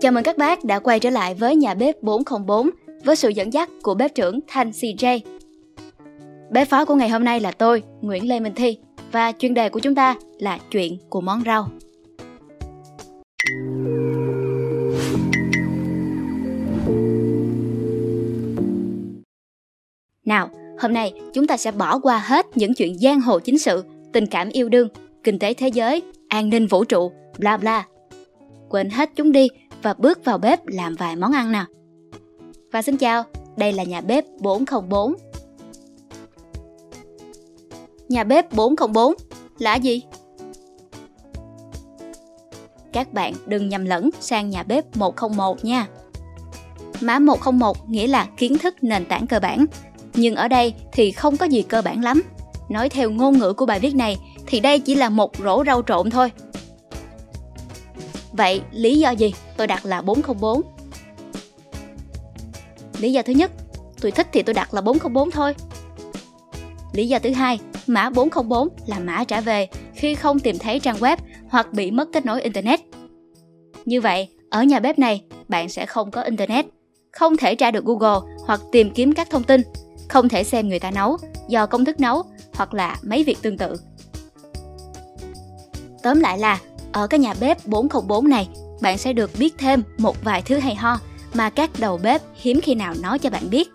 Chào mừng các bác đã quay trở lại với Nhà bếp 404 với sự dẫn dắt của bếp trưởng Thanh CJ. Bếp phó của ngày hôm nay là tôi, Nguyễn Lê Minh Thi, và chuyên đề của chúng ta là chuyện của món rau. Nào, hôm nay chúng ta sẽ bỏ qua hết những chuyện giang hồ chính sự, tình cảm yêu đương, kinh tế thế giới, an ninh vũ trụ, bla bla. Quên hết chúng đi và bước vào bếp làm vài món ăn nào. Và xin chào, đây là Nhà bếp 404. Nhà bếp 404 là gì? Các bạn đừng nhầm lẫn sang Nhà bếp 101 nha. Mã 101 nghĩa là kiến thức nền tảng cơ bản. Nhưng ở đây thì không có gì cơ bản lắm. Nói theo ngôn ngữ của bài viết này thì đây chỉ là một rổ rau trộn thôi. Vậy lý do gì tôi đặt là 404? Lý do thứ nhất, tôi thích thì tôi đặt là 404 thôi. Lý do thứ hai, mã 404 là mã trả về khi không tìm thấy trang web hoặc bị mất kết nối internet. Như vậy, ở nhà bếp này bạn sẽ không có internet, không thể tra được Google hoặc tìm kiếm các thông tin, không thể xem người ta nấu, do công thức nấu hoặc là mấy việc tương tự. Tóm lại là ở cái nhà bếp 404 này, bạn sẽ được biết thêm một vài thứ hay ho mà các đầu bếp hiếm khi nào nói cho bạn biết.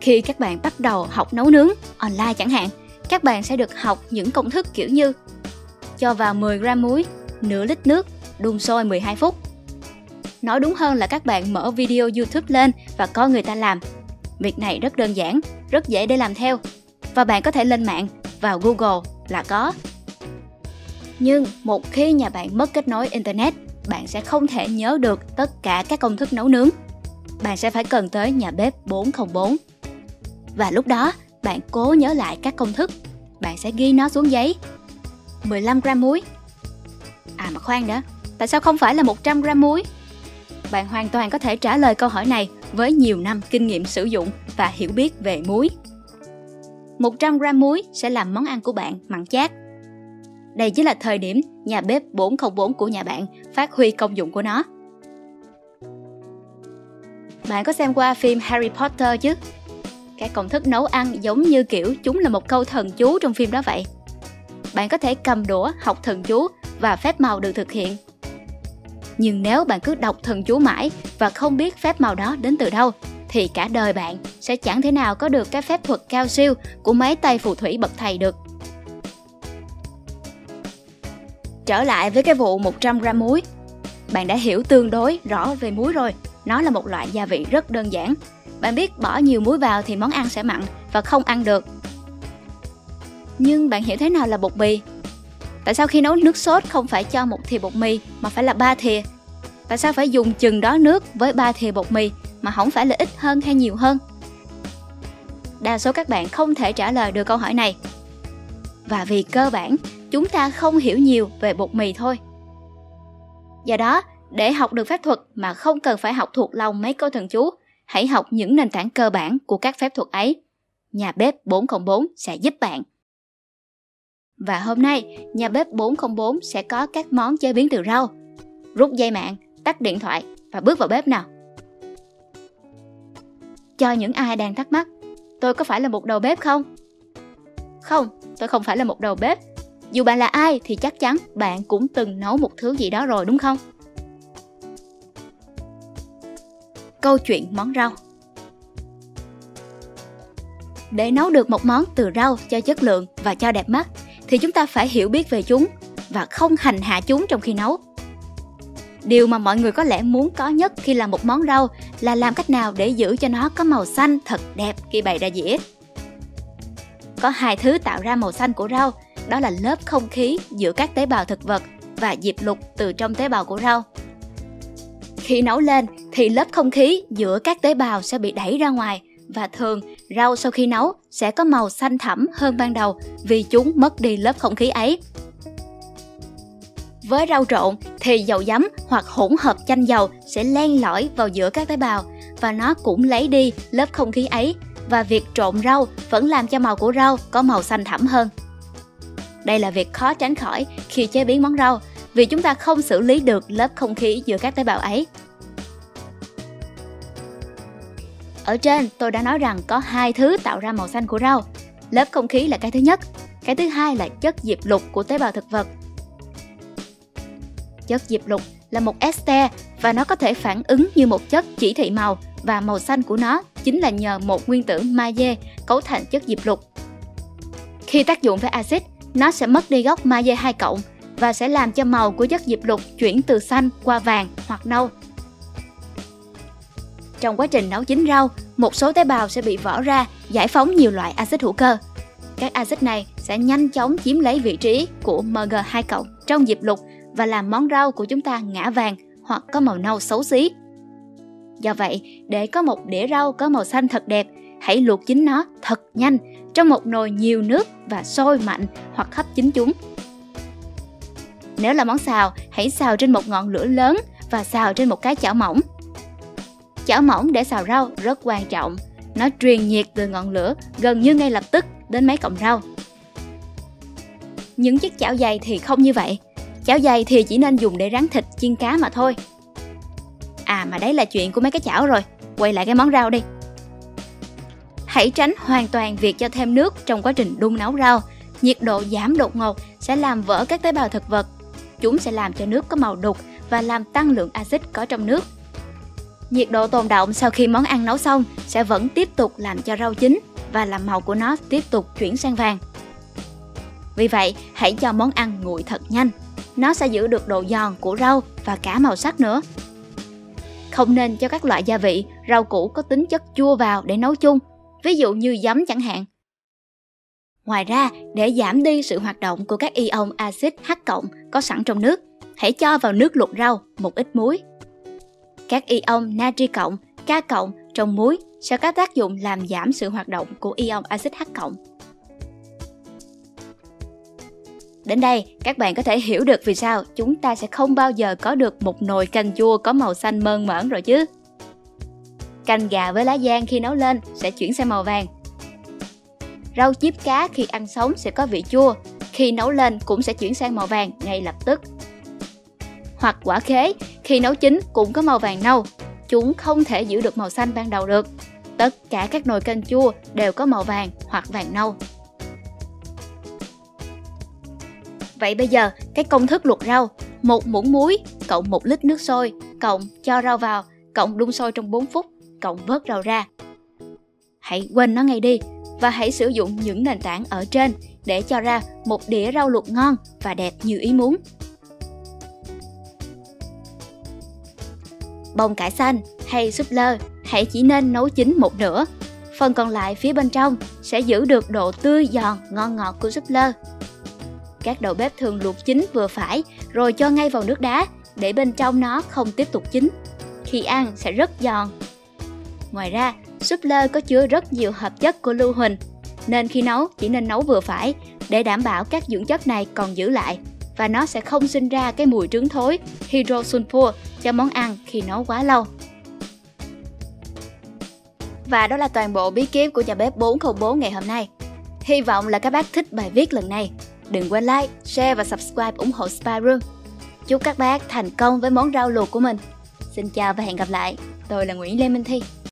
Khi các bạn bắt đầu học nấu nướng online chẳng hạn, các bạn sẽ được học những công thức kiểu như cho vào 10 gram muối, nửa lít nước, đun sôi 12 phút. Nói đúng hơn là các bạn mở video YouTube lên và coi người ta làm. Việc này rất đơn giản, rất dễ để làm theo. Và bạn có thể lên mạng, vào Google là có. Nhưng một khi nhà bạn mất kết nối internet, bạn sẽ không thể nhớ được tất cả các công thức nấu nướng. Bạn sẽ phải cần tới nhà bếp 404. Và lúc đó, bạn cố nhớ lại các công thức. Bạn sẽ ghi nó xuống giấy. 15 gram muối. À mà khoan đã, tại sao không phải là 100 gram muối? Bạn hoàn toàn có thể trả lời câu hỏi này với nhiều năm kinh nghiệm sử dụng và hiểu biết về muối. 100 gram muối sẽ làm món ăn của bạn mặn chát. Đây chính là thời điểm nhà bếp 404 của nhà bạn phát huy công dụng của nó. Bạn có xem qua phim Harry Potter chứ? Các công thức nấu ăn giống như kiểu chúng là một câu thần chú trong phim đó vậy. Bạn có thể cầm đũa học thần chú và phép màu được thực hiện. Nhưng nếu bạn cứ đọc thần chú mãi và không biết phép màu đó đến từ đâu, thì cả đời bạn sẽ chẳng thể nào có được cái phép thuật cao siêu của mấy tay phù thủy bậc thầy được. Trở lại với cái vụ 100 gram muối. Bạn đã hiểu tương đối rõ về muối rồi. Nó là một loại gia vị rất đơn giản. Bạn biết bỏ nhiều muối vào thì món ăn sẽ mặn và không ăn được. Nhưng bạn hiểu thế nào là bột mì? Tại sao khi nấu nước sốt không phải cho 1 thìa bột mì mà phải là 3 thìa? Tại sao phải dùng chừng đó nước với 3 thìa bột mì mà không phải là ít hơn hay nhiều hơn? Đa số các bạn không thể trả lời được câu hỏi này. Và vì cơ bản, chúng ta không hiểu nhiều về bột mì thôi. Do đó, để học được phép thuật mà không cần phải học thuộc lòng mấy câu thần chú, hãy học những nền tảng cơ bản của các phép thuật ấy. Nhà bếp 404 sẽ giúp bạn. Và hôm nay, nhà bếp 404 sẽ có các món chế biến từ rau. Rút dây mạng, tắt điện thoại và bước vào bếp nào. Cho những ai đang thắc mắc, tôi có phải là một đầu bếp không? Không, tôi không phải là một đầu bếp. Dù bạn là ai thì chắc chắn bạn cũng từng nấu một thứ gì đó rồi đúng không? Câu chuyện món rau. Để nấu được một món từ rau cho chất lượng và cho đẹp mắt thì chúng ta phải hiểu biết về chúng và không hành hạ chúng trong khi nấu. Điều mà mọi người có lẽ muốn có nhất khi làm một món rau là làm cách nào để giữ cho nó có màu xanh thật đẹp khi bày ra dĩa. Có hai thứ tạo ra màu xanh của rau, đó là lớp không khí giữa các tế bào thực vật và diệp lục từ trong tế bào của rau. Khi nấu lên thì lớp không khí giữa các tế bào sẽ bị đẩy ra ngoài và thường rau sau khi nấu sẽ có màu xanh thẫm hơn ban đầu vì chúng mất đi lớp không khí ấy. Với rau trộn thì dầu giấm hoặc hỗn hợp chanh dầu sẽ len lỏi vào giữa các tế bào và nó cũng lấy đi lớp không khí ấy và việc trộn rau vẫn làm cho màu của rau có màu xanh thẫm hơn. Đây là việc khó tránh khỏi khi chế biến món rau vì chúng ta không xử lý được lớp không khí giữa các tế bào ấy. Ở trên, tôi đã nói rằng có hai thứ tạo ra màu xanh của rau. Lớp không khí là cái thứ nhất, cái thứ hai là chất diệp lục của tế bào thực vật. Chất diệp lục là một ester và nó có thể phản ứng như một chất chỉ thị màu, và màu xanh của nó chính là nhờ một nguyên tử magie cấu thành chất diệp lục. Khi tác dụng với axit, nó sẽ mất đi gốc magie 2+ và sẽ làm cho màu của chất diệp lục chuyển từ xanh qua vàng hoặc nâu. Trong quá trình nấu chín rau, một số tế bào sẽ bị vỡ ra, giải phóng nhiều loại axit hữu cơ. Các axit này sẽ nhanh chóng chiếm lấy vị trí của Mg2+ trong diệp lục và làm món rau của chúng ta ngả vàng hoặc có màu nâu xấu xí. Do vậy, để có một đĩa rau có màu xanh thật đẹp, hãy luộc chín nó thật nhanh trong một nồi nhiều nước và sôi mạnh hoặc hấp chín chúng. Nếu là món xào, hãy xào trên một ngọn lửa lớn và xào trên một cái chảo mỏng. Chảo mỏng để xào rau rất quan trọng, nó truyền nhiệt từ ngọn lửa gần như ngay lập tức đến mấy cọng rau. Những chiếc chảo dày thì không như vậy, chảo dày thì chỉ nên dùng để rán thịt, chiên cá mà thôi. À mà đấy là chuyện của mấy cái chảo rồi, quay lại cái món rau đi. Hãy tránh hoàn toàn việc cho thêm nước trong quá trình đun nấu rau, nhiệt độ giảm đột ngột sẽ làm vỡ các tế bào thực vật. Chúng sẽ làm cho nước có màu đục và làm tăng lượng axit có trong nước. Nhiệt độ tồn đọng sau khi món ăn nấu xong sẽ vẫn tiếp tục làm cho rau chín và làm màu của nó tiếp tục chuyển sang vàng. Vì vậy, hãy cho món ăn nguội thật nhanh. Nó sẽ giữ được độ giòn của rau và cả màu sắc nữa. Không nên cho các loại gia vị, rau củ có tính chất chua vào để nấu chung, ví dụ như giấm chẳng hạn. Ngoài ra, để giảm đi sự hoạt động của các ion axit H+ có sẵn trong nước, hãy cho vào nước luộc rau một ít muối. Các ion natri cộng, K+ trong muối sẽ có tác dụng làm giảm sự hoạt động của ion axit H+. Đến đây, các bạn có thể hiểu được vì sao chúng ta sẽ không bao giờ có được một nồi canh chua có màu xanh mơn mởn rồi chứ. Canh gà với lá giang khi nấu lên sẽ chuyển sang màu vàng. Rau diếp cá khi ăn sống sẽ có vị chua, khi nấu lên cũng sẽ chuyển sang màu vàng ngay lập tức. Hoặc quả khế, khi nấu chín cũng có màu vàng nâu, chúng không thể giữ được màu xanh ban đầu được. Tất cả các nồi canh chua đều có màu vàng hoặc vàng nâu. Vậy bây giờ, cái công thức luộc rau, 1 muỗng muối cộng 1 lít nước sôi, cộng cho rau vào, cộng đun sôi trong 4 phút, cộng vớt rau ra. Hãy quên nó ngay đi và hãy sử dụng những nền tảng ở trên để cho ra một đĩa rau luộc ngon và đẹp như ý muốn. Bông cải xanh hay súp lơ, hãy chỉ nên nấu chín một nửa. Phần còn lại phía bên trong sẽ giữ được độ tươi giòn, ngon ngọt của súp lơ. Các đầu bếp thường luộc chín vừa phải rồi cho ngay vào nước đá để bên trong nó không tiếp tục chín. Khi ăn sẽ rất giòn. Ngoài ra, súp lơ có chứa rất nhiều hợp chất của lưu huỳnh, nên khi nấu chỉ nên nấu vừa phải để đảm bảo các dưỡng chất này còn giữ lại và nó sẽ không sinh ra cái mùi trứng thối hydrosulfur cho món ăn khi nấu quá lâu. Và đó là toàn bộ bí kíp của nhà bếp 404 ngày hôm nay. Hy vọng là các bác thích bài viết lần này. Đừng quên like, share và subscribe ủng hộ Spy Room. Chúc các bác thành công với món rau luộc của mình. Xin chào và hẹn gặp lại. Tôi là Nguyễn Lê Minh Thi.